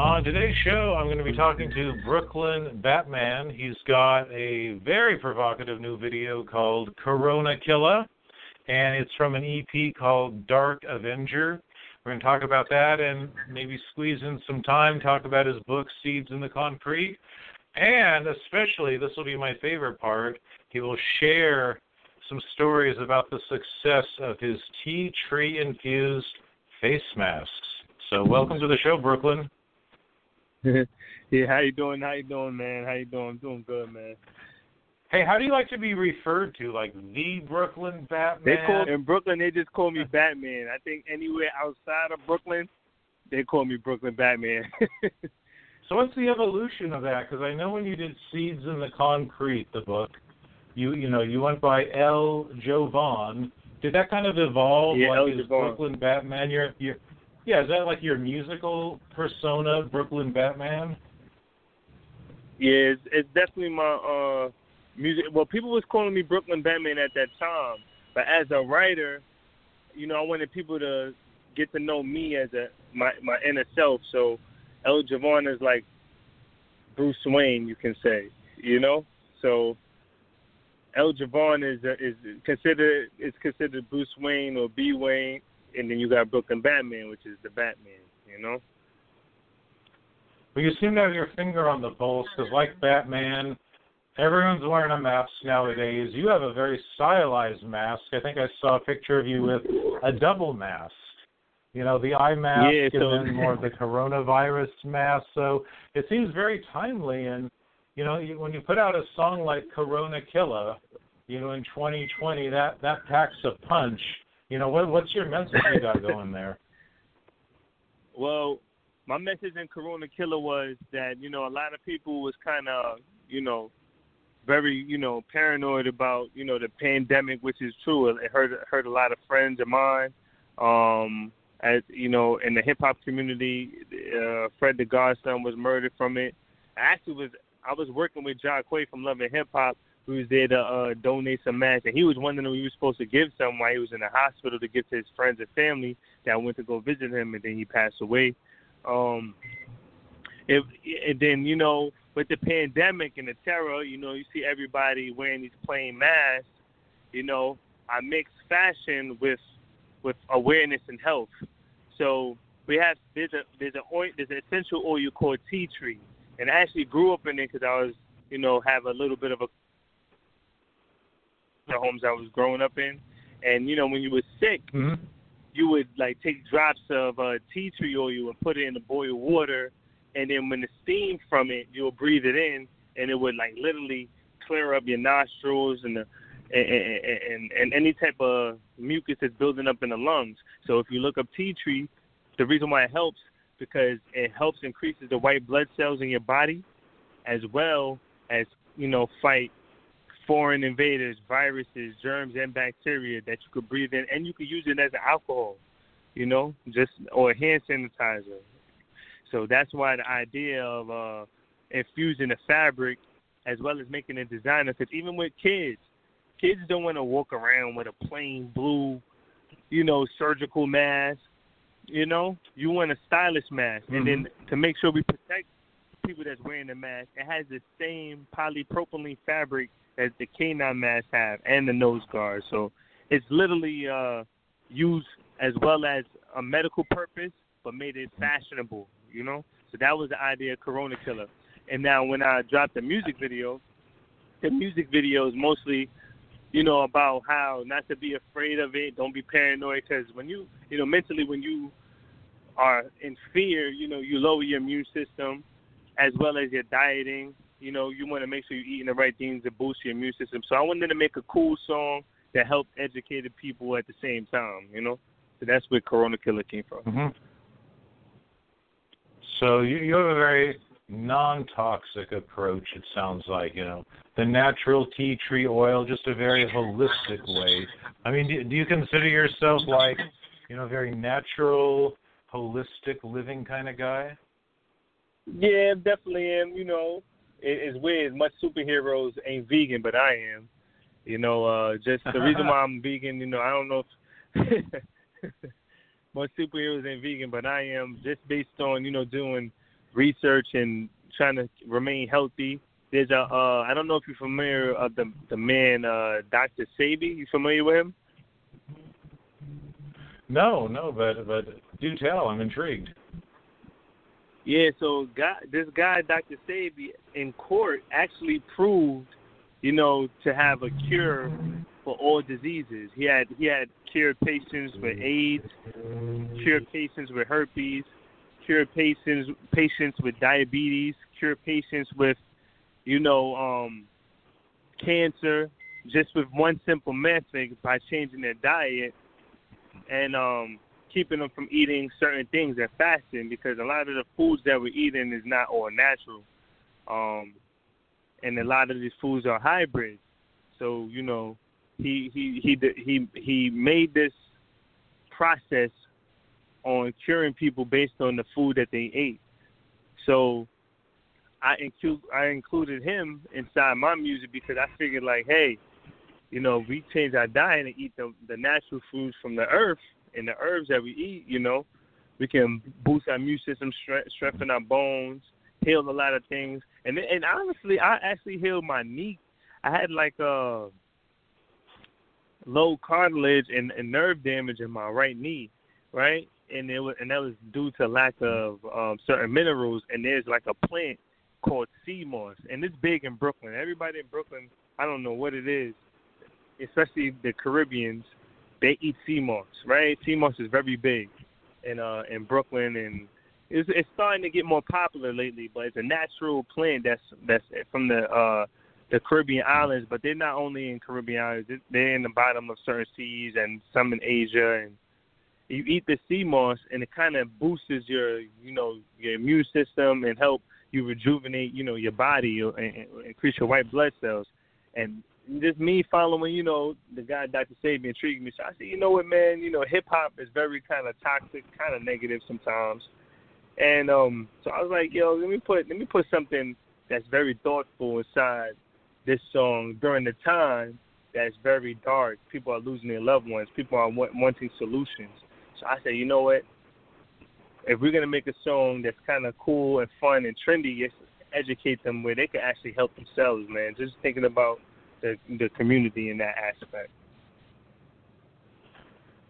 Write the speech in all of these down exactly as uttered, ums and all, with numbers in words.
On today's show, I'm going to be talking to Brooklyn Batman. He's got a very provocative new video called Corona Killer, and it's from an E P called Dark Avenger. We're going to talk about that and maybe squeeze in some time, talk about his book, Seeds in the Concrete. And especially, this will be my favorite part, he will share some stories about the success of his tea tree-infused face masks. So welcome to the show, Brooklyn. Yeah, how you doing? How you doing, man? How you doing? Doing good, man. Hey, how do you like to be referred to? Like the Brooklyn Batman? They call, in Brooklyn, they just call me Batman. I think anywhere outside of Brooklyn, they call me Brooklyn Batman. So what's the evolution of that? Because I know when you did Seeds in the Concrete, the book, you you know you went by L. Jovan. Did that kind of evolve? Yeah, like L. Jovan. Is Brooklyn Batman your, your, yeah, is that like your musical persona, Brooklyn Batman? Yeah, it's, it's definitely my uh, music. Well, people was calling me Brooklyn Batman at that time. But as a writer, you know, I wanted people to get to know me as a my, my inner self, so L. Jovan is like Bruce Wayne, you can say, you know. So L. Jovan is a, is considered is considered Bruce Wayne or B. Wayne, and then you got Brooklyn Batman, which is the Batman, you know. Well, you seem to have your finger on the pulse, because like Batman, everyone's wearing a mask nowadays. You have a very stylized mask. I think I saw a picture of you with a double mask. You know, the eye mask yeah, so and then more of the coronavirus mask. So it seems very timely. And, you know, when you put out a song like Corona Killer, you know, in twenty twenty, that, that packs a punch. You know, what, what's your message you got going there? Well, my message in Corona Killer was that, you know, a lot of people was kind of, you know, very, you know, paranoid about, you know, the pandemic, which is true. It hurt, hurt a lot of friends of mine. Um... As you know, in the hip hop community, uh, Fred the Godson was murdered from it. I actually was I was working with Ja Quay from Love and Hip Hop, who was there to uh, donate some masks, and he was wondering who he was supposed to give some while he was in the hospital to give to his friends and family that went to go visit him, and then he passed away. Um, it, and then you know, with the pandemic and the terror, you know, you see everybody wearing these plain masks. You know, I mix fashion with. with awareness and health. So we have, there's, a, there's, a oil, there's an essential oil called tea tree. And I actually grew up in it because I was, you know, have a little bit of a, the homes I was growing up in. And, you know, when you were sick, mm-hmm. you would, like, take drops of uh, tea tree oil and put it in the boiled water. And then when the steam from it, you'll breathe it in, and it would, like, literally clear up your nostrils and the, And, and, and any type of mucus that's building up in the lungs. So if you look up tea tree, the reason why it helps, because it helps increases the white blood cells in your body, as well as, you know, fight foreign invaders, viruses, germs, and bacteria that you could breathe in. And you could use it as an alcohol, you know, just or hand sanitizer. So that's why the idea of uh, infusing the fabric as well as making it designer, because even with kids, kids don't want to walk around with a plain blue, you know, surgical mask. You know, you want a stylish mask. Mm-hmm. And then to make sure we protect people that's wearing the mask, it has the same polypropylene fabric as the canine masks have and the nose guard. So it's literally uh, used as well as a medical purpose, but made it fashionable, you know. So that was the idea of Corona Killer. And now when I dropped the music video, the music video is mostly... you know, about how not to be afraid of it, don't be paranoid, because when you, you know, mentally when you are in fear, you know, you lower your immune system as well as your dieting. You know, you want to make sure you're eating the right things to boost your immune system. So I wanted to make a cool song that helped educated people at the same time, you know. So that's where Corona Killer came from. Mm-hmm. So you, you have a very... non-toxic approach, it sounds like, you know, the natural tea tree oil, just a very holistic way. I mean, do, do you consider yourself like, you know, very natural, holistic living kind of guy? Yeah, definitely am. You know, it, it's weird. Much superheroes ain't vegan, but I am. You know, uh, just the reason why I'm vegan, you know, I don't know if most superheroes ain't vegan, but I am, just based on, you know, doing research and trying to remain healthy. There's a, uh, I don't know if you're familiar of the the man, uh, Doctor Sebi. You familiar with him? No, no, but but do tell. I'm intrigued. Yeah, so guy, this guy, Doctor Sebi, in court actually proved, you know, to have a cure for all diseases. He had he had cured patients with AIDS, cured patients with herpes, cured patients patients with diabetes, cured patients with, you know, um, cancer, just with one simple method by changing their diet and um, keeping them from eating certain things and fasting, because a lot of the foods that we're eating is not all natural. Um, and a lot of these foods are hybrids. So, you know, he he he he he made this process on curing people based on the food that they ate. So I include I included him inside my music because I figured, like, hey, you know, if we change our diet and eat the the natural foods from the earth and the herbs that we eat, you know, we can boost our immune system, strengthen our bones, heal a lot of things. And and honestly, I actually healed my knee. I had like a low cartilage and, and nerve damage in my right knee, right? And it was, and that was due to lack of um, certain minerals. And there's like a plant called sea moss, and it's big in Brooklyn. Everybody in Brooklyn, I don't know what it is, especially the Caribbeans, they eat sea moss, right? Sea moss is very big in uh, in Brooklyn, and it's, it's starting to get more popular lately. But it's a natural plant that's that's from the uh, the Caribbean islands. But they're not only in Caribbean islands; they're in the bottom of certain seas and some in Asia. And you eat the sea moss, and it kind of boosts your you know your immune system and help you rejuvenate, you know, your body and increase your white blood cells. And just me following, you know, the guy Doctor Sebi intrigued me. So I said, you know what, man, you know, hip-hop is very kind of toxic, kind of negative sometimes. And um, so I was like, yo, let me put let me put something that's very thoughtful inside this song during the time that's very dark. People are losing their loved ones. People are w- wanting solutions. So I said, you know what? If we're going to make a song that's kind of cool and fun and trendy, it's educate them where they can actually help themselves, man. Just thinking about the the community in that aspect.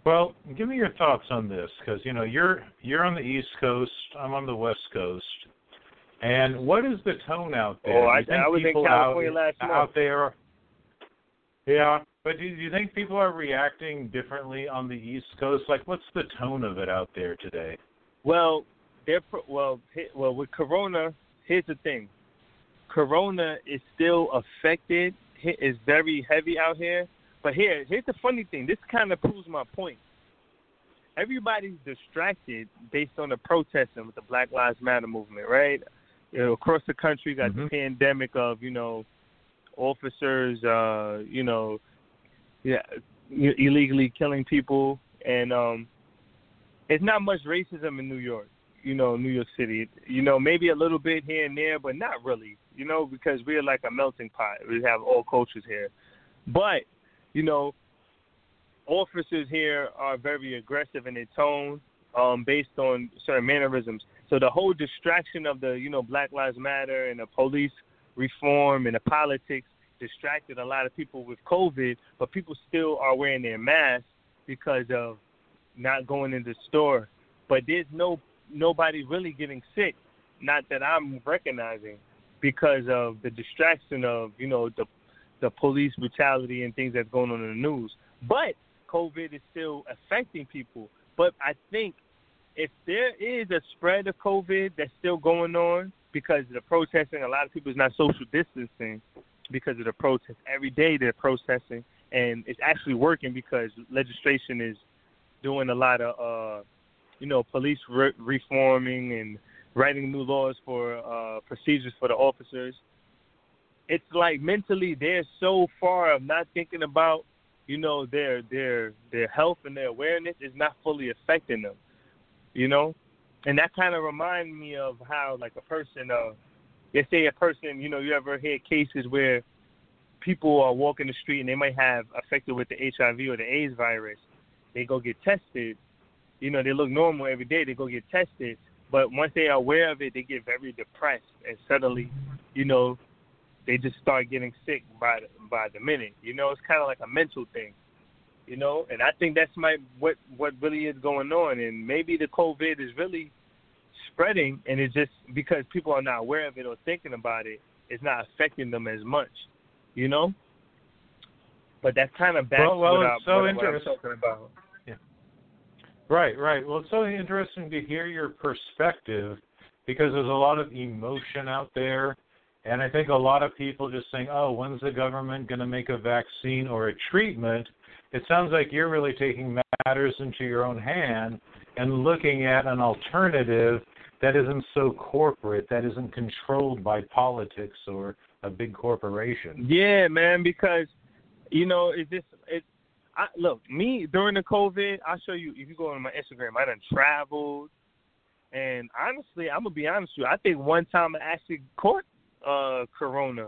Well, give me your thoughts on this, because, you know, you're you're on the East Coast, I'm on the West Coast. And what is the tone out there? Oh, I, I was in California out, last month. Out there, yeah. But do you think people are reacting differently on the East Coast? Like, what's the tone of it out there today? Well, they're well, well with Corona. Here's the thing: Corona is still affected. It's very heavy out here. But here, here's the funny thing. This kind of proves my point. Everybody's distracted based on the protesting with the Black Lives Matter movement, right? You know, across the country, you got mm-hmm. the pandemic of you know officers, uh, you know, yeah, illegally killing people, and um. It's not much racism in New York, you know, New York City. You know, maybe a little bit here and there, but not really, you know, because we're like a melting pot. We have all cultures here. But, you know, officers here are very aggressive in their tone um, based on certain mannerisms. So the whole distraction of the, you know, Black Lives Matter and the police reform and the politics distracted a lot of people with COVID, but people still are wearing their masks because of not going in the store, but there's no nobody really getting sick, not that I'm recognizing, because of the distraction of, you know, the the police brutality and things that's going on in the news. But COVID is still affecting people. But I think if there is a spread of COVID that's still going on because of the protesting, a lot of people is not social distancing because of the protest. Every day they're protesting, and it's actually working because legislation is doing a lot of, uh, you know, police re- reforming and writing new laws for uh, procedures for the officers. It's like mentally they're so far of not thinking about, you know, their their their health and their awareness is not fully affecting them, you know. And that kind of reminds me of how, like, a person, uh, let's say a person, you know, you ever hear cases where people are walking the street and they might have affected with the H I V or the AIDS virus. They go get tested. You know, they look normal every day. They go get tested. But once they are aware of it, they get very depressed, and suddenly, you know, they just start getting sick by by the minute. You know, it's kind of like a mental thing, you know. And I think that's my what what really is going on. And maybe the COVID is really spreading, and it's just because people are not aware of it or thinking about it, it's not affecting them as much, you know. But that's kind of back well, well, what, it's I, so what, what I'm talking about. Yeah. Right, right. Well, it's so interesting to hear your perspective, because there's a lot of emotion out there. And I think a lot of people just think, oh, when's the government going to make a vaccine or a treatment? It sounds like you're really taking matters into your own hand and looking at an alternative that isn't so corporate, that isn't controlled by politics or a big corporation. Yeah, man, because, you know, it just, it, I, look, me, during the COVID, I'll show you, if you go on my Instagram, I done traveled. And honestly, I'm going to be honest with you, I think one time I actually caught Uh, corona.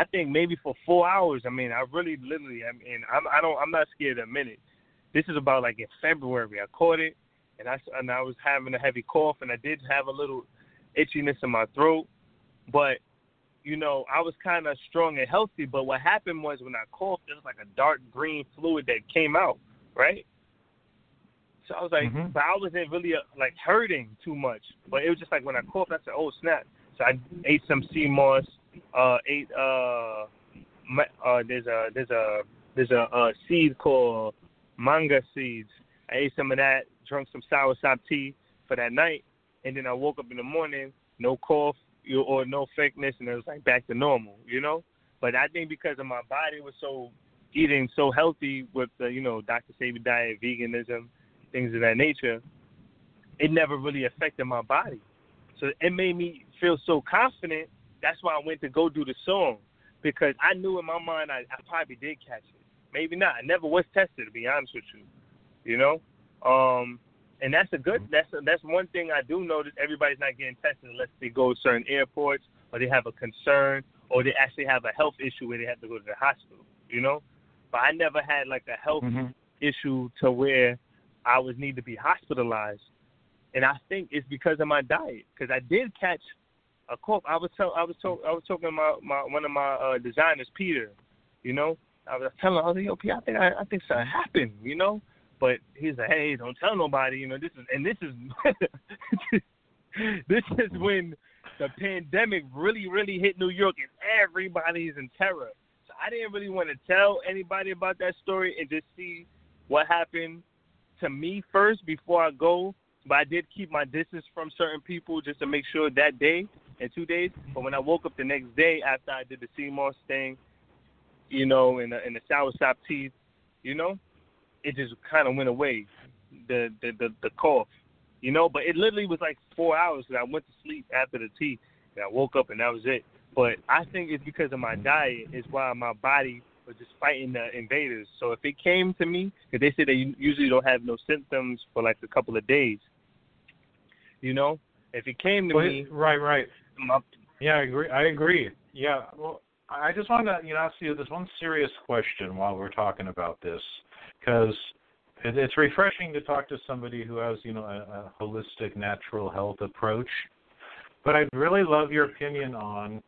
I think maybe for four hours. I mean, I really, literally. I mean, I'm, I don't. I'm not scared a minute. This is about like in February. I caught it, and I and I was having a heavy cough, and I did have a little itchiness in my throat. But you know, I was kind of strong and healthy. But what happened was when I coughed, there was like a dark green fluid that came out, right? So I was like, mm-hmm. but I wasn't really uh, like hurting too much. But it was just like when I coughed, I said, "Oh snap." So I ate some sea moss. Uh, ate uh, my, uh, there's a there's a there's a, a seed called manga seeds. I ate some of that. Drunk some soursop tea for that night, and then I woke up in the morning, no cough or no fakeness, and it was like back to normal, you know. But I think because of my body was so eating so healthy with the you know Doctor Sebi diet, veganism, things of that nature, it never really affected my body. So it made me feel so confident. That's why I went to go do the song, because I knew in my mind I, I probably did catch it. Maybe not. I never was tested, to be honest with you. You know, um, and that's a good. That's a, that's one thing I do notice. Everybody's not getting tested unless they go to certain airports or they have a concern or they actually have a health issue where they have to go to the hospital. You know, but I never had like a health mm-hmm. issue to where I would need to be hospitalized. And I think it's because of my diet, because I did catch a cough. I was tell, I was talk, I was talking to my, my one of my uh, designers, Peter. You know, I was telling him, I was like, yo, P, I think I, I think something happened. You know, but he's like, hey, don't tell nobody. You know, this is and this is this is when the pandemic really, really hit New York and everybody's in terror. So I didn't really want to tell anybody about that story and just see what happened to me first before I go. But I did keep my distance from certain people just to make sure that day and two days. But when I woke up the next day after I did the sea moss thing, you know, and the, and the soursop tea, you know, it just kind of went away, the, the the the cough, you know. But it literally was like four hours because I went to sleep after the tea and I woke up and that was it. But I think it's because of my diet is why my body was just fighting the invaders. So if it came to me, because they say they usually don't have no symptoms for like a couple of days. You know, if it came to well, me, right, right. Yeah, I agree. I agree. Yeah. Well, I just want to you know ask you this one serious question while we're talking about this, because it's refreshing to talk to somebody who has you know a, a holistic natural health approach. But I'd really love your opinion on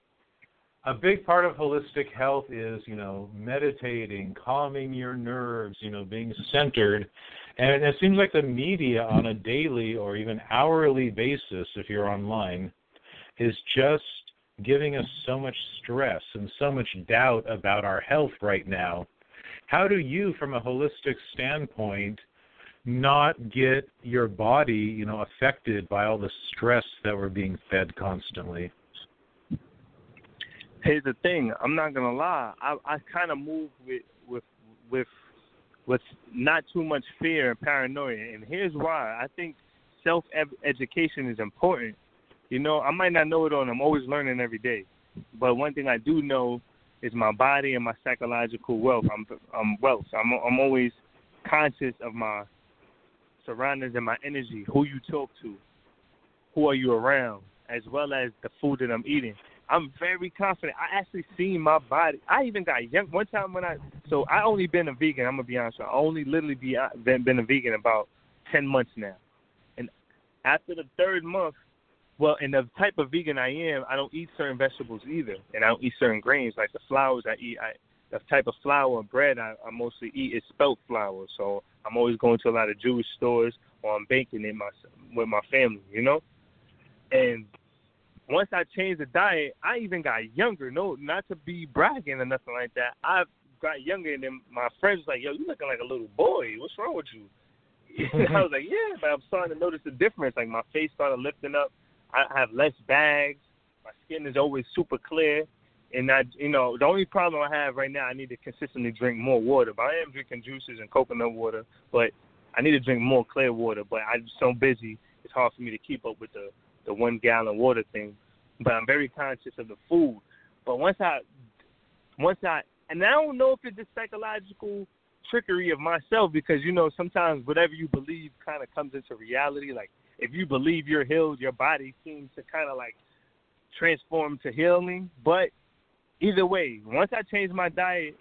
a big part of holistic health is you know meditating, calming your nerves, you know being centered. And it seems like the media on a daily or even hourly basis, if you're online, is just giving us so much stress and so much doubt about our health right now. How do you, from a holistic standpoint, not get your body, you know, affected by all the stress that we're being fed constantly? Here's the thing. I'm not going to lie. I, I kind of move with with with. with not too much fear and paranoia. And here's why. I think self-education is important. You know, I might not know it all, and I'm always learning every day. But one thing I do know is my body and my psychological wealth. I'm, I'm wealth. I'm, I'm always conscious of my surroundings and my energy, who you talk to, who are you around, as well as the food that I'm eating. I'm very confident. I actually seen my body. I even got young. One time when I, so I only been a vegan. I'm going to be honest with you. I only literally be, been, been a vegan about ten months now. And after the third month, Well, and the type of vegan I am, I don't eat certain vegetables either, and I don't eat certain grains. Like the flours I eat, I, the type of flour and bread I, I mostly eat is spelt flour. So I'm always going to a lot of Jewish stores, or I'm baking in my with my family, you know. And once I changed the diet, I even got younger. No, not to be bragging or nothing like that. I got younger, and then my friends was like, "Yo, you looking like a little boy. What's wrong with you?" I was like, "Yeah," but I'm starting to notice the difference. Like my face started lifting up. I have less bags. My skin is always super clear. And, I, you know, the only problem I have right now, I need to consistently drink more water. But I am drinking juices and coconut water. But I need to drink more clear water. But I'm so busy, it's hard for me to keep up with the, the one-gallon water thing. But I'm very conscious of the food. But once I – once I, and I don't know if it's just psychological trickery of myself because, you know, sometimes whatever you believe kind of comes into reality, like, if you believe you're healed, your body seems to kind of like transform to healing. But either way, once I changed my diet,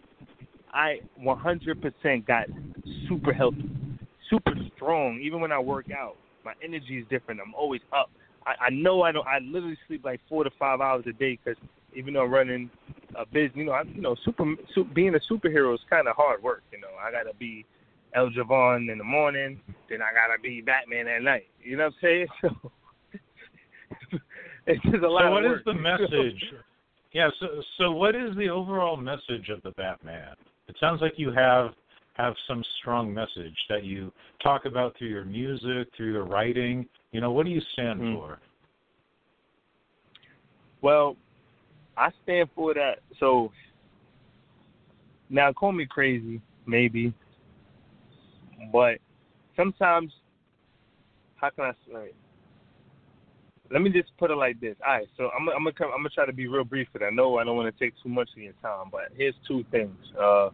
I one hundred percent got super healthy, super strong. Even when I work out, my energy is different. I'm always up. I, I know I don't. I literally sleep like four to five hours a day because even though I'm running a business, you know, I, you know, super, super being a superhero is kind of hard work. You know, I gotta be L. Jovan in the morning, then I gotta be Batman at night. You know what I'm saying? So it's just a lot. So what of work. Is the message? yeah. So, so what is the overall message of the Batman? It sounds like you have have some strong message that you talk about through your music, through your writing. You know, what do you stand mm-hmm. for? Well, I stand for that. So now, call me crazy, maybe. But sometimes, how can I say? Let me just put it like this. All right, so I'm, I'm gonna come, I'm gonna try to be real brief, and I know I don't want to take too much of your time. But here's two things. Uh,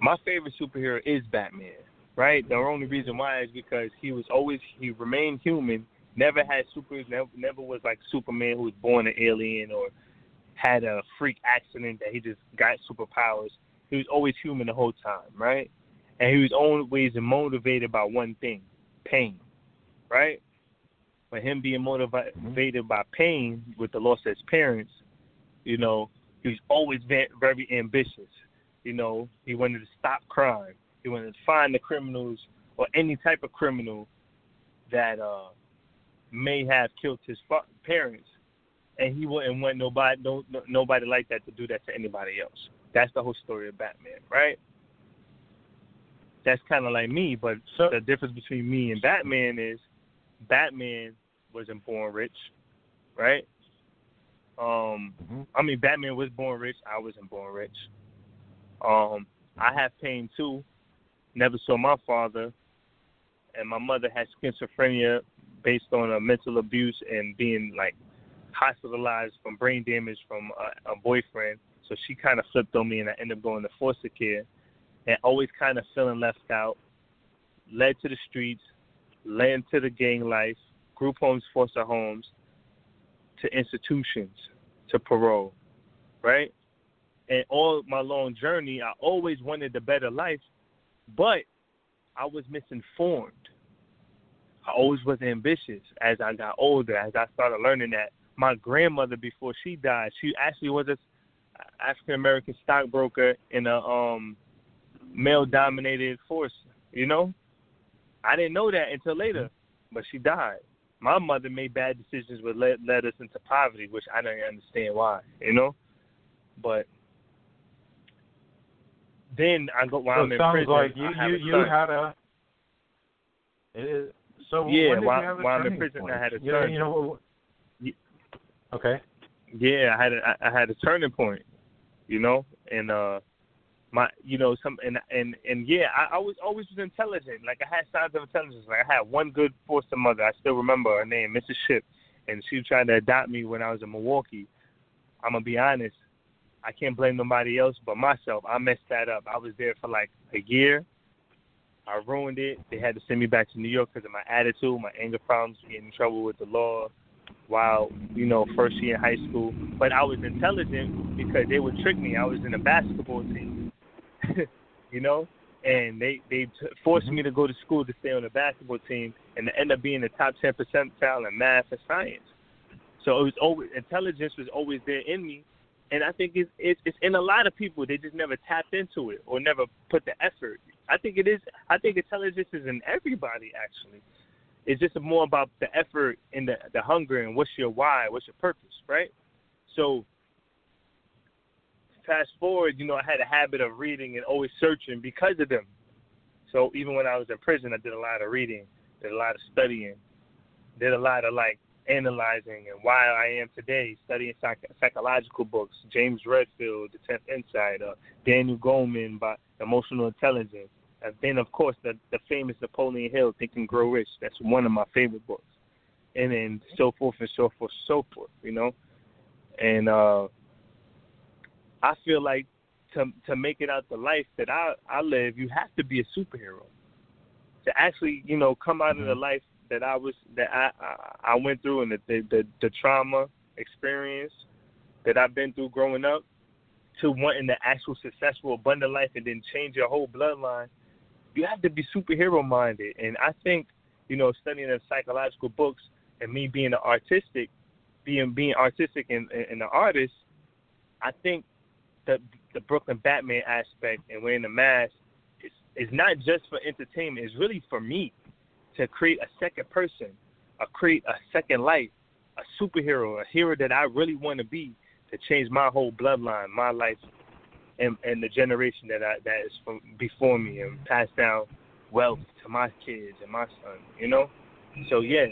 my favorite superhero is Batman, right? The only reason why is because he was always he remained human, never had super, never, never was like Superman who was born an alien or had a freak accident that he just got superpowers. He was always human the whole time, right? And he was always motivated by one thing, pain, right? But him being motivated by pain with the loss of his parents, you know, he was always very ambitious. You know, he wanted to stop crime. He wanted to find the criminals or any type of criminal that uh, may have killed his parents, and he wouldn't want nobody, no, nobody like that to do that to anybody else. That's the whole story of Batman, right? That's kind of like me, but so, the difference between me and Batman is Batman wasn't born rich, right? Um, mm-hmm. I mean, Batman was born rich. I wasn't born rich. Um, I have pain, too. Never saw my father, and my mother had schizophrenia based on a mental abuse and being, like, hospitalized from brain damage from a, a boyfriend, so she kind of flipped on me, and I ended up going to foster care. And always kind of feeling left out, led to the streets, led to the gang life, group homes, foster homes, to institutions, to parole, right? And all my long journey, I always wanted the better life, but I was misinformed. I always was ambitious as I got older, as I started learning that my grandmother, before she died, she actually was an African-American stockbroker in a... um. male-dominated force, you know? I didn't know that until later, but she died. My mother made bad decisions which led, led us into poverty, which I didn't understand why, you know? But then I go while so I'm in prison. It sounds like you, you, you had a... It, so yeah, when did while, you have a while I'm in prison, point? I had a turning you know, you know, Okay. Yeah, I had a, I had a turning point, you know? And, uh... My, you know, some and and and yeah, I, I was always was intelligent. Like I had signs of intelligence. Like I had one good foster mother. I still remember her name, Missus Shipp, and she tried to adopt me when I was in Milwaukee. I'm gonna be honest, I can't blame nobody else but myself. I messed that up. I was there for like a year. I ruined it. They had to send me back to New York because of my attitude, my anger problems, getting in trouble with the law. While, you know, first year in high school, but I was intelligent because they would trick me. I was in a basketball team. You know, and they, they forced mm-hmm. me to go to school to stay on the basketball team and to end up being the top ten percentile in math and science. So it was always, intelligence was always there in me, and I think it's, it's, it's in a lot of people. They just never tapped into it or never put the effort. I think it is. I think intelligence is in everybody, actually. It's just more about the effort and the, the hunger and what's your why, what's your purpose, right? So fast forward, you know, I had a habit of reading and always searching because of them. So even when I was in prison, I did a lot of reading, did a lot of studying, did a lot of, like, analyzing and why I am today, studying psych- psychological books, James Redfield, The Tenth Insight, uh, Daniel Goleman by Emotional Intelligence. And then, of course, the, the famous Napoleon Hill, Think and Grow Rich. That's one of my favorite books. And then so forth and so forth, so forth, you know. And uh, I feel like to to make it out the life that I, I live, you have to be a superhero. To actually, you know, come out mm-hmm. of the life that I was that I, I, I went through and the, the, the, the trauma experience that I've been through growing up to wanting the actual successful, abundant life and then change your whole bloodline. You have to be superhero-minded. And I think, you know, studying the psychological books and me being an artistic, being being artistic and, and an artist, I think the the Brooklyn Batman aspect and wearing the mask is, is not just for entertainment. It's really for me to create a second person, or create a second life, a superhero, a hero that I really want to be to change my whole bloodline, my life, and, and the generation that I, that is from before me and pass down wealth to my kids and my son, you know? So, yeah,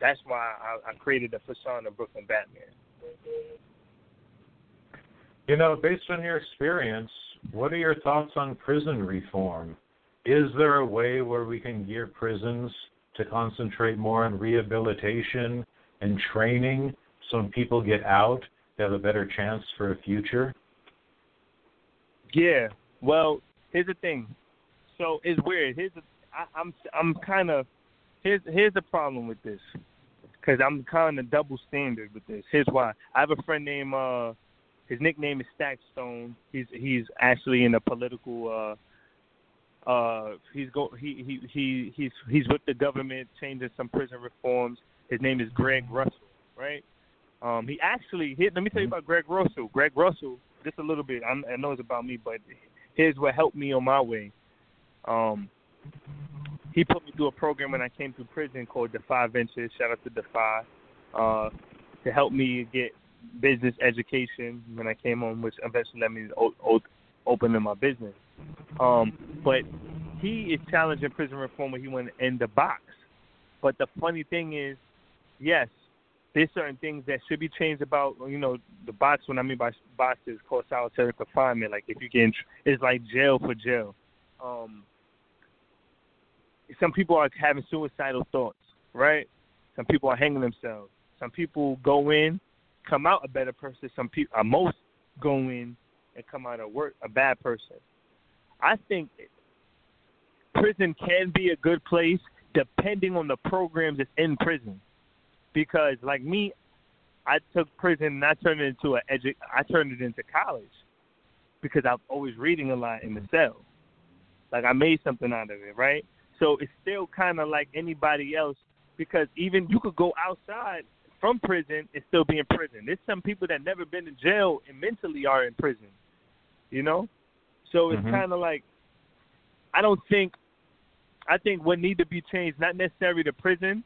that's why I, I created the persona of Brooklyn Batman. You know, based on your experience, what are your thoughts on prison reform? Is there a way where we can gear prisons to concentrate more on rehabilitation and training so when people get out, they have a better chance for a future? Yeah, well, here's the thing. So it's weird. Here's the, I, I'm I'm kind of here's here's the problem with this, because I'm kind of double standard with this. Here's why. I have a friend named uh, his nickname is Stackstone. He's he's actually in a political uh uh he's go he he he he's he's with the government changing some prison reforms. His name is Greg Russell, right? Um, he actually he, let me tell you about Greg Russell. Greg Russell. Just a little bit. I'm, I know it's about me, but here's what helped me on my way. Um, he put me through a program when I came through prison called Defy Ventures. Shout out to Defy uh, to help me get business education when I came home, which eventually let me o- o- open in my business. Um, but he is challenging prison reform when he went in the box. But the funny thing is, yes, there's certain things that should be changed about, you know, the box. What I mean by box is called solitary confinement. Like, if you get in, it's like jail for jail. Um, some people are having suicidal thoughts, right? Some people are hanging themselves. Some people go in, come out a better person. Some people, uh, most go in and come out a, work, a bad person. I think prison can be a good place depending on the programs that's in prison. Because, like me, I took prison and I turned it into a edu- I turned it into college because I was always reading a lot in the cell. Like, I made something out of it, right? So it's still kind of like anybody else, because even you could go outside from prison and still be in prison. There's some people that never been in jail and mentally are in prison, you know? So it's mm-hmm. kind of like, I don't think, I think what need to be changed, not necessarily the prison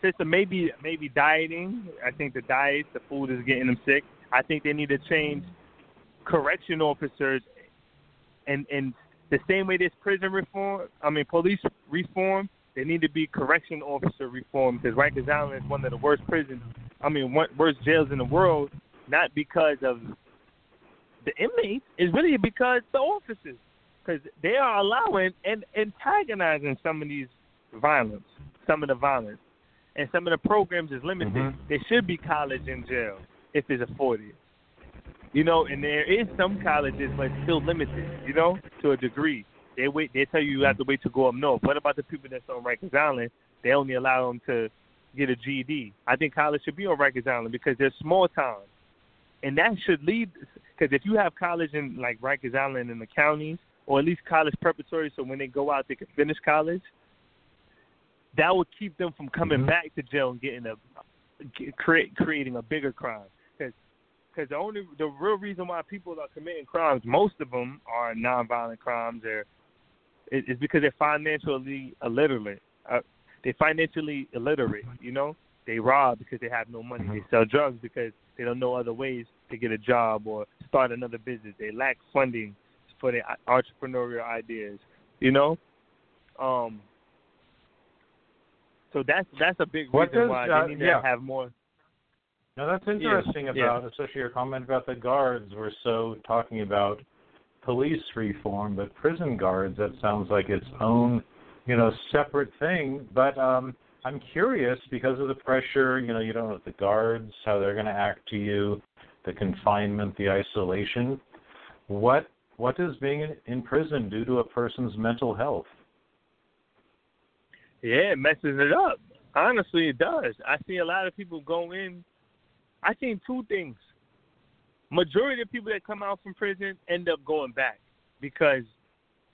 system, maybe maybe dieting. I think the diet, the food is getting them sick. I think they need to change correction officers, and and the same way there's prison reform, I mean police reform, there need to be correction officer reform, because Rikers Island is one of the worst prisons, I mean one, worst jails in the world, not because of the inmates, it's really because the officers, because they are allowing and antagonizing some of these violence, some of the violence. And some of the programs is limited. Mm-hmm. There should be college in jail if it's afforded. You know, and there is some colleges, but still limited, you know, to a degree. They wait. They tell you you have to wait to go up north. What about the people that's on Rikers Island? They only allow them to get a G E D. I think college should be on Rikers Island because they're small towns. And that should lead, because if you have college in, like, Rikers Island in the counties or at least college preparatory, so when they go out, they can finish college. That would keep them from coming mm-hmm. back to jail and getting a get, create, creating a bigger crime. Because the only the real reason why people are committing crimes, most of them are nonviolent crimes, or it, it's because they're financially illiterate. Uh, they're financially illiterate, you know. They rob because they have no money. They sell drugs because they don't know other ways to get a job or start another business. They lack funding for their entrepreneurial ideas, you know. Um, so that's that's a big what reason does, why uh, they need yeah. to have more. Now that's interesting yeah. about, yeah. especially your comment about the guards. We're so talking about police reform, but prison guards, that sounds like its own, you know, separate thing. But um. I'm curious because of the pressure, you know, you don't know the guards, how they're going to act to you, the confinement, the isolation. What what does being in prison do to a person's mental health? Yeah, it messes it up. Honestly, it does. I see a lot of people go in. I seen two things. Majority of people that come out from prison end up going back because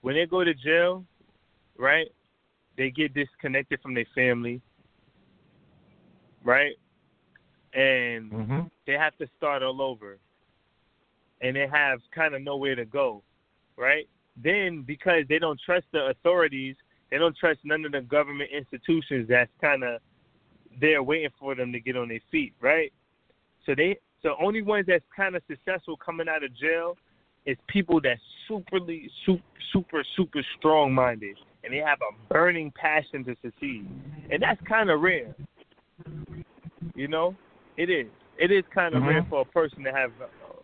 when they go to jail, right, they get disconnected from their family, right? And mm-hmm. they have to start all over. And they have kind of nowhere to go, right? Then because they don't trust the authorities, they don't trust none of the government institutions that's kind of there waiting for them to get on their feet, right? So they, so only ones that's kind of successful coming out of jail is people that's superly, super, super, super strong-minded. And they have a burning passion to succeed. And that's kind of rare. You know? It is. It is kind of mm-hmm. rare for a person to have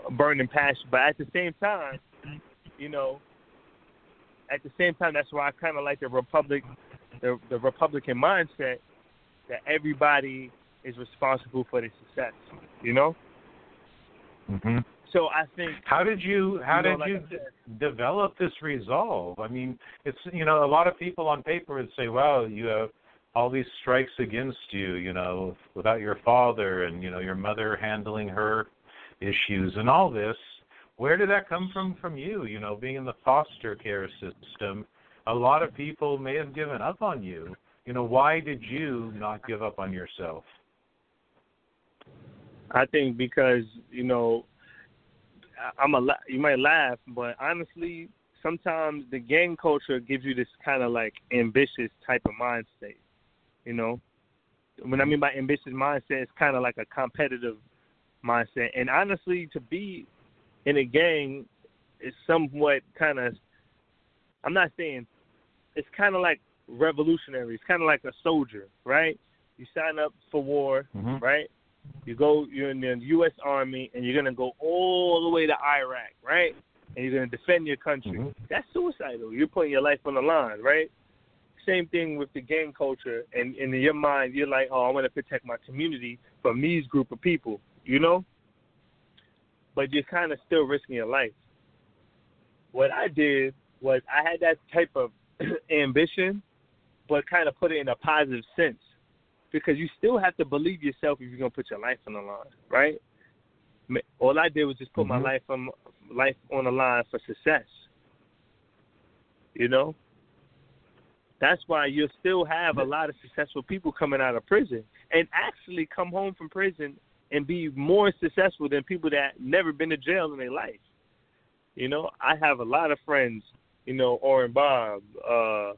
a burning passion. But at the same time, you know, at the same time, that's why I kind of like the Republic, the, the Republican mindset that everybody is responsible for their success. You know? Mm-hmm. So I think how did you how you know, did like you said, d- develop this resolve? I mean, it's you know a lot of people on paper would say, "Wow, you have all these strikes against you, you know, without your father and you know your mother handling her issues and all this." Where did that come from from you? You know, being in the foster care system, a lot of people may have given up on you. You know, why did you not give up on yourself? I think because you know. I'm a. You might laugh, but honestly, sometimes the gang culture gives you this kind of like ambitious type of mindset. You know, when I mean by ambitious mindset, it's kind of like a competitive mindset. And honestly, to be in a gang is somewhat kind of. I'm not saying it's kind of like revolutionary. It's kind of like a soldier, right? You sign up for war, mm-hmm. right? You go, you're in the U S Army, and you're going to go all the way to Iraq, right? And you're going to defend your country. Mm-hmm. That's suicidal. You're putting your life on the line, right? Same thing with the gang culture. And, and in your mind, you're like, oh, I want to protect my community from these group of people, you know? But you're kind of still risking your life. What I did was I had that type of ambition, but kind of put it in a positive sense. Because you still have to believe yourself if you're going to put your life on the line, right? All I did was just put mm-hmm. my life on, life on the line for success, you know? That's why you'll still have a lot of successful people coming out of prison and actually come home from prison and be more successful than people that never been to jail in their life. You know, I have a lot of friends, you know, Oren Bob, uh,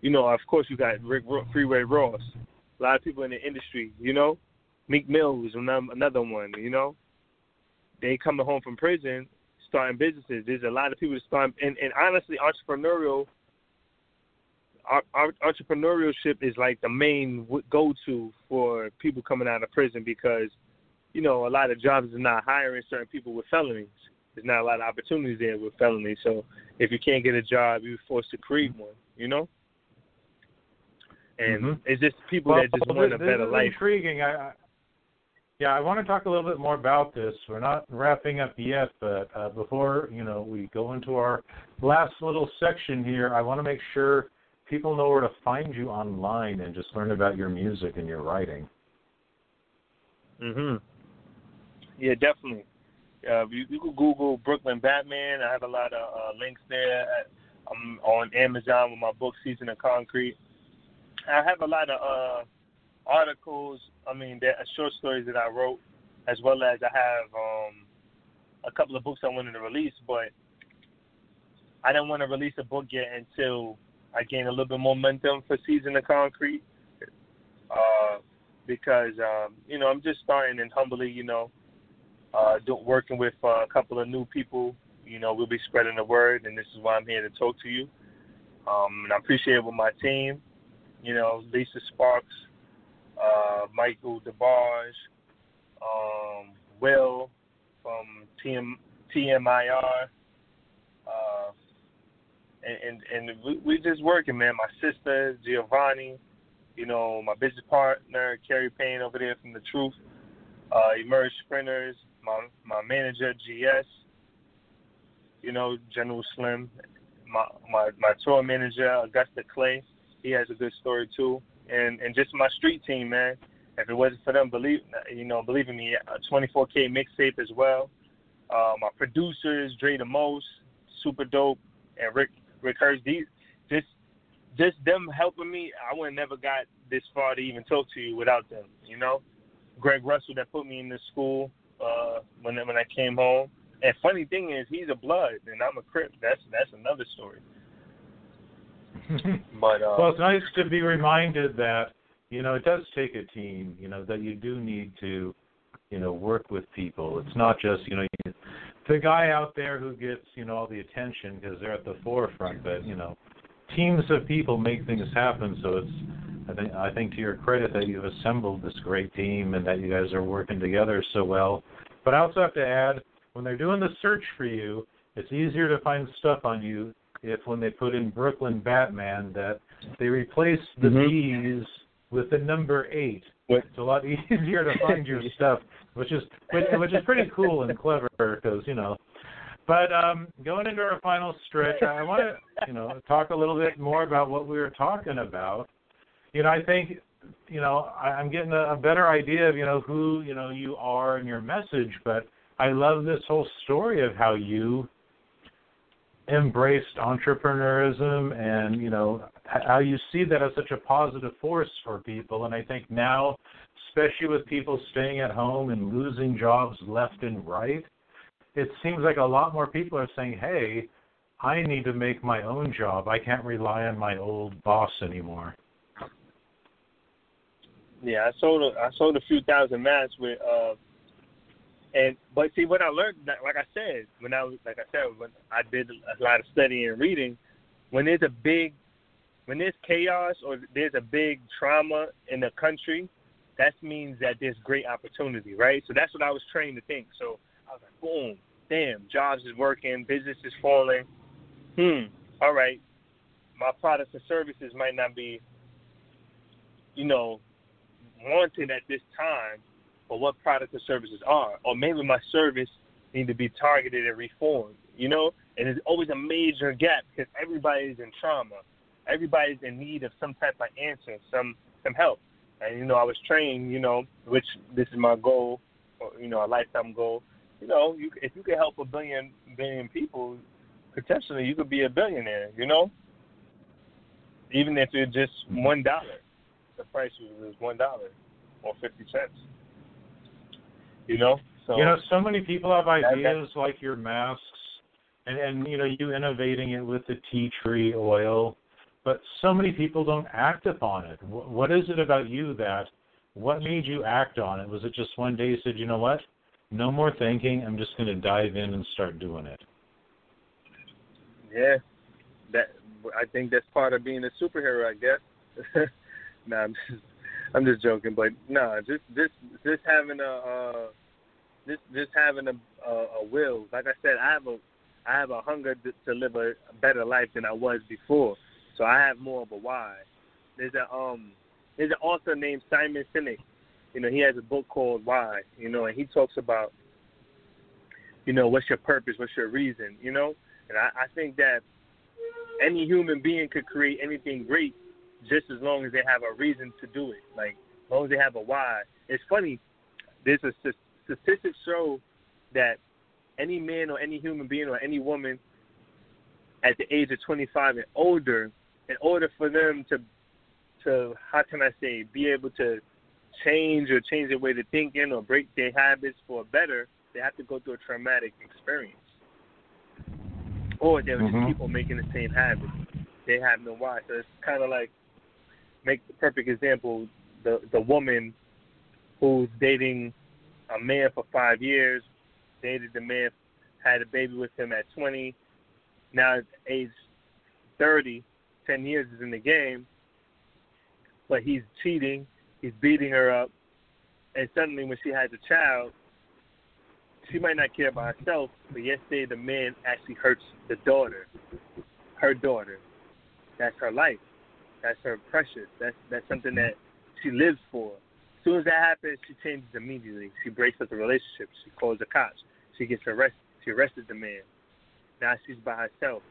you know, of course you got Rick Ro- Freeway Ross. A lot of people in the industry, you know. Meek Mills, another one, you know. They coming home from prison, starting businesses. There's a lot of people that start, and, and honestly, entrepreneurial, our, our entrepreneurship is like the main go-to for people coming out of prison because, you know, a lot of jobs are not hiring certain people with felonies. There's not a lot of opportunities there with felonies. So if you can't get a job, you're forced to create one, you know. And mm-hmm. it's just people well, that just well, want a better life. Intriguing. I, I, yeah, I want to talk a little bit more about this. We're not wrapping up yet, but uh, before you know we go into our last little section here, I want to make sure people know where to find you online and just learn about your music and your writing. Mm-hmm. Yeah, definitely. Uh, you, you can Google Brooklyn Batman. I have a lot of uh, links there. I'm on Amazon with my book, Seeds in the Concrete. I have a lot of uh, articles, I mean, that, uh, short stories that I wrote, as well as I have um, a couple of books I wanted to release, but I didn't want to release a book yet until I gained a little bit more momentum for Seeds in the Concrete. Uh, because, um, you know, I'm just starting and humbly, you know, uh, do, working with uh, a couple of new people. You know, we'll be spreading the word, and this is why I'm here to talk to you. Um, and I appreciate it with my team, you know, Lisa Sparks, uh, Michael DeBarge, um, Will from T M, T M I R, uh, and, and, and we, we just working, man. My sister, Giovanni, you know, my business partner, Carrie Payne over there from The Truth, uh, Emerge Sprinters, my, my manager, G S, you know, General Slim, my, my my tour manager, Augusta Clay. He has a good story, too. And and just my street team, man. If it wasn't for them, believe you know, believe in me, a twenty-four K mixtape as well. Uh, my producers, Dre the Most, super dope, and Rick Rick Hurst. These, just, just them helping me, I would have never got this far to even talk to you without them, you know. Greg Russell that put me in this school uh, when when I came home. And funny thing is, he's a blood, and I'm a Crip. That's that's another story. But uh, well, it's nice to be reminded that, you know, it does take a team, you know, that you do need to, you know, work with people. It's not just, you know, you, the guy out there who gets, you know, all the attention because they're at the forefront. But, you know, teams of people make things happen. So it's, I think, I think to your credit that you've assembled this great team and that you guys are working together so well. But I also have to add, when they're doing the search for you, it's easier to find stuff on you if when they put in Brooklyn Batman that they replace the mm-hmm. B's with the number eight. What? It's a lot easier to find your stuff, which is which, which is pretty cool and clever because, you know. But um, going into our final stretch, I want to, you know, talk a little bit more about what we were talking about. You know, I think, you know, I, I'm getting a, a better idea of, you know, who, you know, you are and your message, but I love this whole story of how you embraced entrepreneurism and, you know, how you see that as such a positive force for people. And I think now, especially with people staying at home and losing jobs left and right, it seems like a lot more people are saying, hey, I need to make my own job. I can't rely on my old boss anymore. Yeah, I sold a, I sold a few thousand masks with uh And but see what I learned, like I said, when I was like I said, when I did a lot of studying and reading, when there's a big, when there's chaos or there's a big trauma in the country, that means that there's great opportunity, right? So that's what I was trained to think. So I was like, boom, damn, jobs is working, business is falling. Hmm, all right, my products and services might not be, you know, wanted at this time. Or what products and services are, or maybe my service need to be targeted and reformed, you know? And there's always a major gap because everybody's in trauma. Everybody's in need of some type of answer, some, some help. And, you know, I was trained, you know, which this is my goal, or, you know, a lifetime goal. You know, you, if you could help a billion, billion people, potentially you could be a billionaire, you know? Even if it's just one dollar. The price was one dollar or fifty cents. You know, so you know, so many people have ideas that, like your masks and, and, you know, you innovating it with the tea tree oil, but so many people don't act upon it. What, what is it about you that, what made you act on it? Was it just one day you said, you know what, no more thinking, I'm just going to dive in and start doing it? Yeah, that I think that's part of being a superhero, I guess. nah, I'm just... I'm just joking, but no, nah, just just just having a uh, just just having a, a, a will. Like I said, I have a I have a hunger to, to live a better life than I was before. So I have more of a why. There's a um there's an author named Simon Sinek. You know, he has a book called Why. You know, and he talks about, you know, what's your purpose, what's your reason. You know, and I, I think that any human being could create anything great, just as long as they have a reason to do it, like as long as they have a why. It's funny, there's a statistics show that any man or any human being or any woman at the age of twenty-five and older, in order for them to, to how can I say, be able to change or change their way of thinking or break their habits for better, they have to go through a traumatic experience. Or they would mm-hmm. just keep on making the same habits. They have no why. So it's kind of like, make the perfect example, the the woman who's dating a man for five years, dated the man, had a baby with him at twenty, now at age thirty, ten years is in the game, but he's cheating, he's beating her up, and suddenly when she has a child, she might not care about herself, but yesterday the man actually hurts the daughter, her daughter. That's her life. That's her precious. That's that's something that she lives for. As soon as that happens, she changes immediately. She breaks up the relationship. She calls the cops. She gets arrested. She arrested the man. Now she's by herself.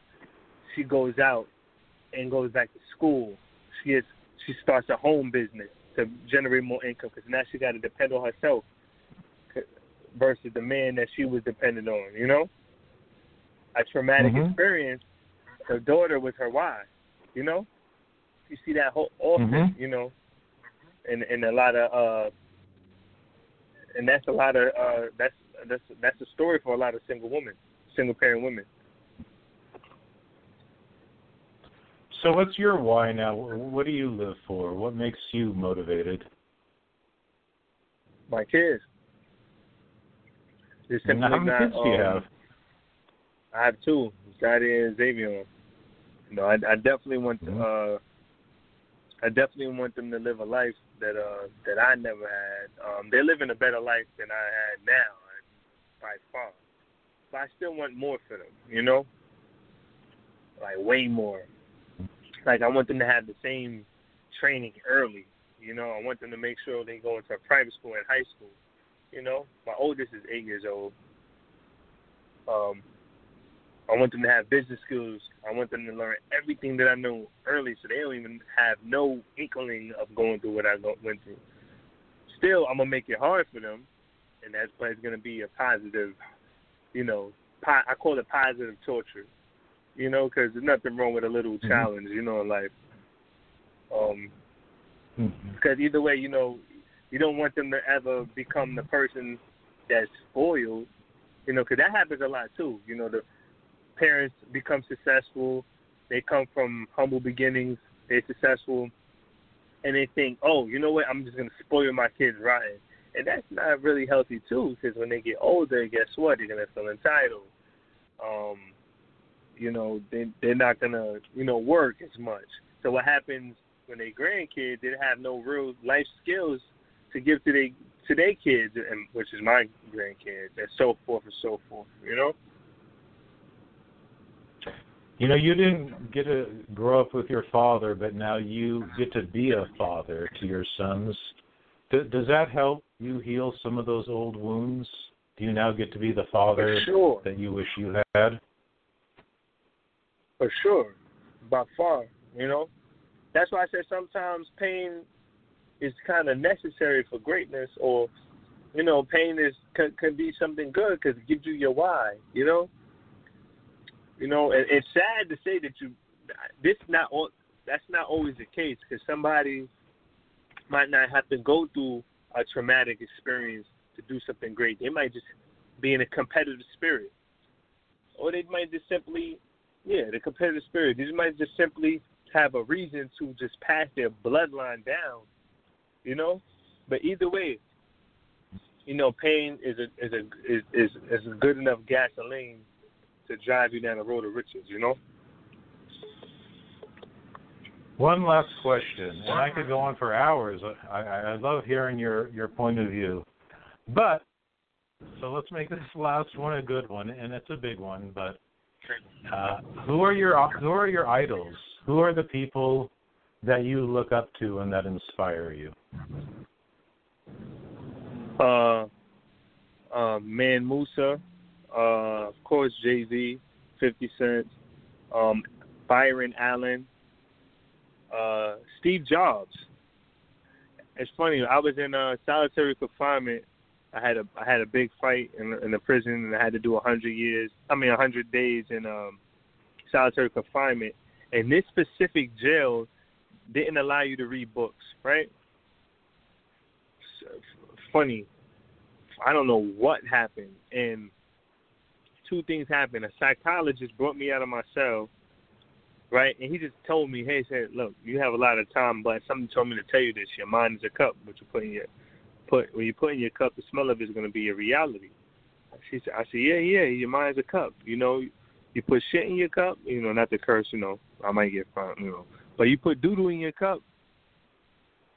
She goes out and goes back to school. She is, she starts a home business to generate more income because now she got to depend on herself versus the man that she was dependent on, you know? A traumatic mm-hmm. experience, her daughter was her why, you know? You see that whole often, mm-hmm. you know, and and a lot of, uh, and that's a lot of, uh, that's that's that's a story for a lot of single women, single parent women. So what's your why now? What do you live for? What makes you motivated? My kids. How many not, kids do you um, have? I have two, Zadie and Xavier. You know, I, I definitely want to. Mm-hmm. Uh, I definitely want them to live a life that uh, that I never had. Um, they're living a better life than I had now, by far. But I still want more for them, you know? Like, way more. Like, I want them to have the same training early, you know? I want them to make sure they go into a private school and high school, you know? My oldest is eight years old. Um, I want them to have business skills. I want them to learn everything that I know early so they don't even have no inkling of going through what I go, went through. Still, I'm going to make it hard for them, and that's why it's going to be a positive, you know, po- I call it positive torture, you know, because there's nothing wrong with a little mm-hmm. challenge, you know, in life. Um, because mm-hmm. either way, you know, you don't want them to ever become the person that's spoiled, you know, because that happens a lot too, you know, the parents become successful, they come from humble beginnings, they're successful, and they think, oh, you know what, I'm just going to spoil my kids rotten. And that's not really healthy, too, because when they get older, guess what, they're going to feel entitled. Um, you know, they, they're not going to, you know, work as much. So what happens when they grandkids, they have no real life skills to give to their to their kids, and which is my grandkids, and so forth and so forth, you know? You know, you didn't get to grow up with your father, but now you get to be a father to your sons. Th- does that help you heal some of those old wounds? Do you now get to be the father sure. that you wish you had? For sure. By far, you know. That's why I said sometimes pain is kind of necessary for greatness, or, you know, pain is can, can be something good because it gives you your why, you know. You know, and it's sad to say that you, this not all, that's not always the case because somebody might not have to go through a traumatic experience to do something great. They might just be in a competitive spirit. Or they might just simply, yeah, the competitive spirit. They might just simply have a reason to just pass their bloodline down, you know? But either way, you know, pain is a, is a, is, is, is a good enough gasoline to drive you down the road of riches, you know? One last question, and I could go on for hours. I, I love hearing your, your point of view. But, so let's make this last one a good one, and it's a big one, but uh, who are your who are your idols? Who are the people that you look up to and that inspire you? Uh, uh, Man Musa. Uh, of course, Jay-Z, fifty cent, um, Byron Allen, uh, Steve Jobs. It's funny. I was in uh, solitary confinement I had a I had a big fight in in the prison, and I had to do a hundred years. I mean, a hundred days in um, solitary confinement. And this specific jail didn't allow you to read books, right? Funny. I don't know what happened, and two things happened. A psychologist brought me out of my cell, right? And he just told me, hey, he said, look, you have a lot of time, but something told me to tell you this. Your mind is a cup. What you put in your put when you put in your cup, the smell of it is going to be your reality. She said, I said, yeah, yeah, your mind's a cup. You know, you put shit in your cup. You know, not to curse. You know, I might get fined. You know, but you put doodle in your cup.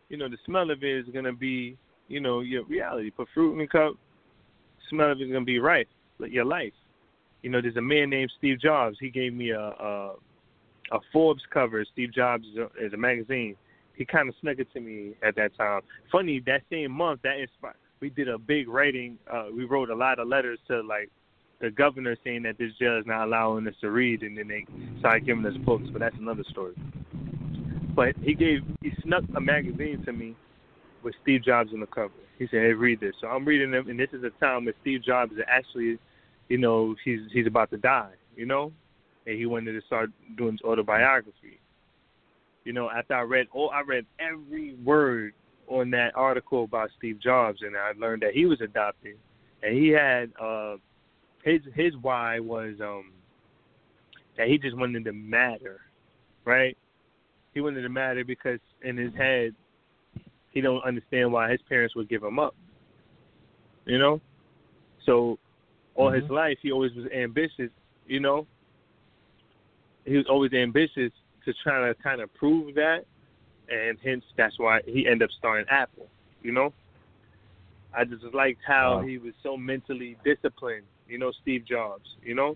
You know, the smell of it is going to be, you know, your reality. Put fruit in the cup, smell of it is going to be right, your life. You know, there's a man named Steve Jobs. He gave me a a, a Forbes cover. Steve Jobs is a, is a magazine. He kind of snuck it to me at that time. Funny, that same month, that inspired, we did a big writing. Uh, we wrote a lot of letters to, like, the governor saying that this jail is not allowing us to read, and then they started giving us books, but that's another story. But he gave, he snuck a magazine to me with Steve Jobs on the cover. He said, hey, read this. So I'm reading them, and this is a time where Steve Jobs is actually, you know, he's he's about to die, you know? And he wanted to start doing his autobiography. You know, after I read, oh, I read every word on that article about Steve Jobs, and I learned that he was adopted. And he had, uh, his his why was um, that he just wanted to matter, right? He wanted to matter because in his head, he don't understand why his parents would give him up, you know? So all mm-hmm. his life, he always was ambitious, you know? He was always ambitious to try to kind of prove that, and hence that's why he ended up starting Apple, you know? I just liked how wow. he was so mentally disciplined, you know, Steve Jobs, you know?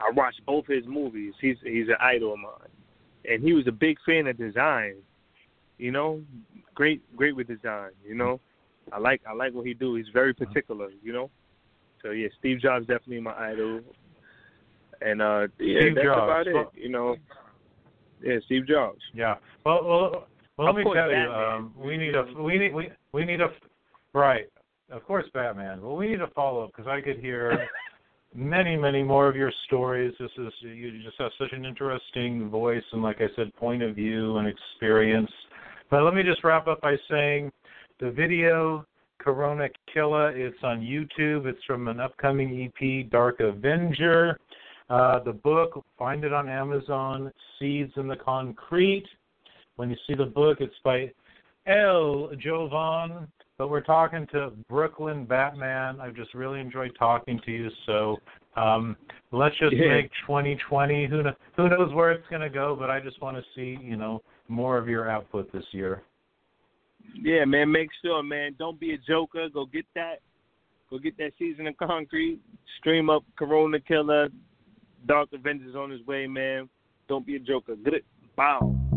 I watched both his movies. He's, he's an idol of mine. And he was a big fan of design. You know, great, great with design. You know, I like, I like what he do. He's very particular. You know, so yeah, Steve Jobs definitely my idol. And uh, yeah, Steve that's Jobs. about it. Well, you know, yeah, Steve Jobs. Yeah. Well, well, well let me tell Batman. you, um, we need a, we need, we, we need a, right. Of course, Batman. Well, we need a follow up because I could hear many, many more of your stories. This is, you just have such an interesting voice and, like I said, point of view and experience. But let me just wrap up by saying the video, Corona Killer, it's on YouTube. It's from an upcoming E P, Dark Avenger. Uh, the book, find it on Amazon, Seeds in the Concrete. When you see the book, it's by L. Jovan. But we're talking to Brooklyn Batman. I've just really enjoyed talking to you. So um, let's just yeah. make twenty twenty. Who, kn- who knows where it's going to go, but I just want to see, you know, more of your output this year. Yeah, man, make sure, man. Don't be a joker. Go get that. Go get that Season of Concrete. Stream up Corona Killer. Dark Avengers on his way, man. Don't be a joker. Get it. Bow.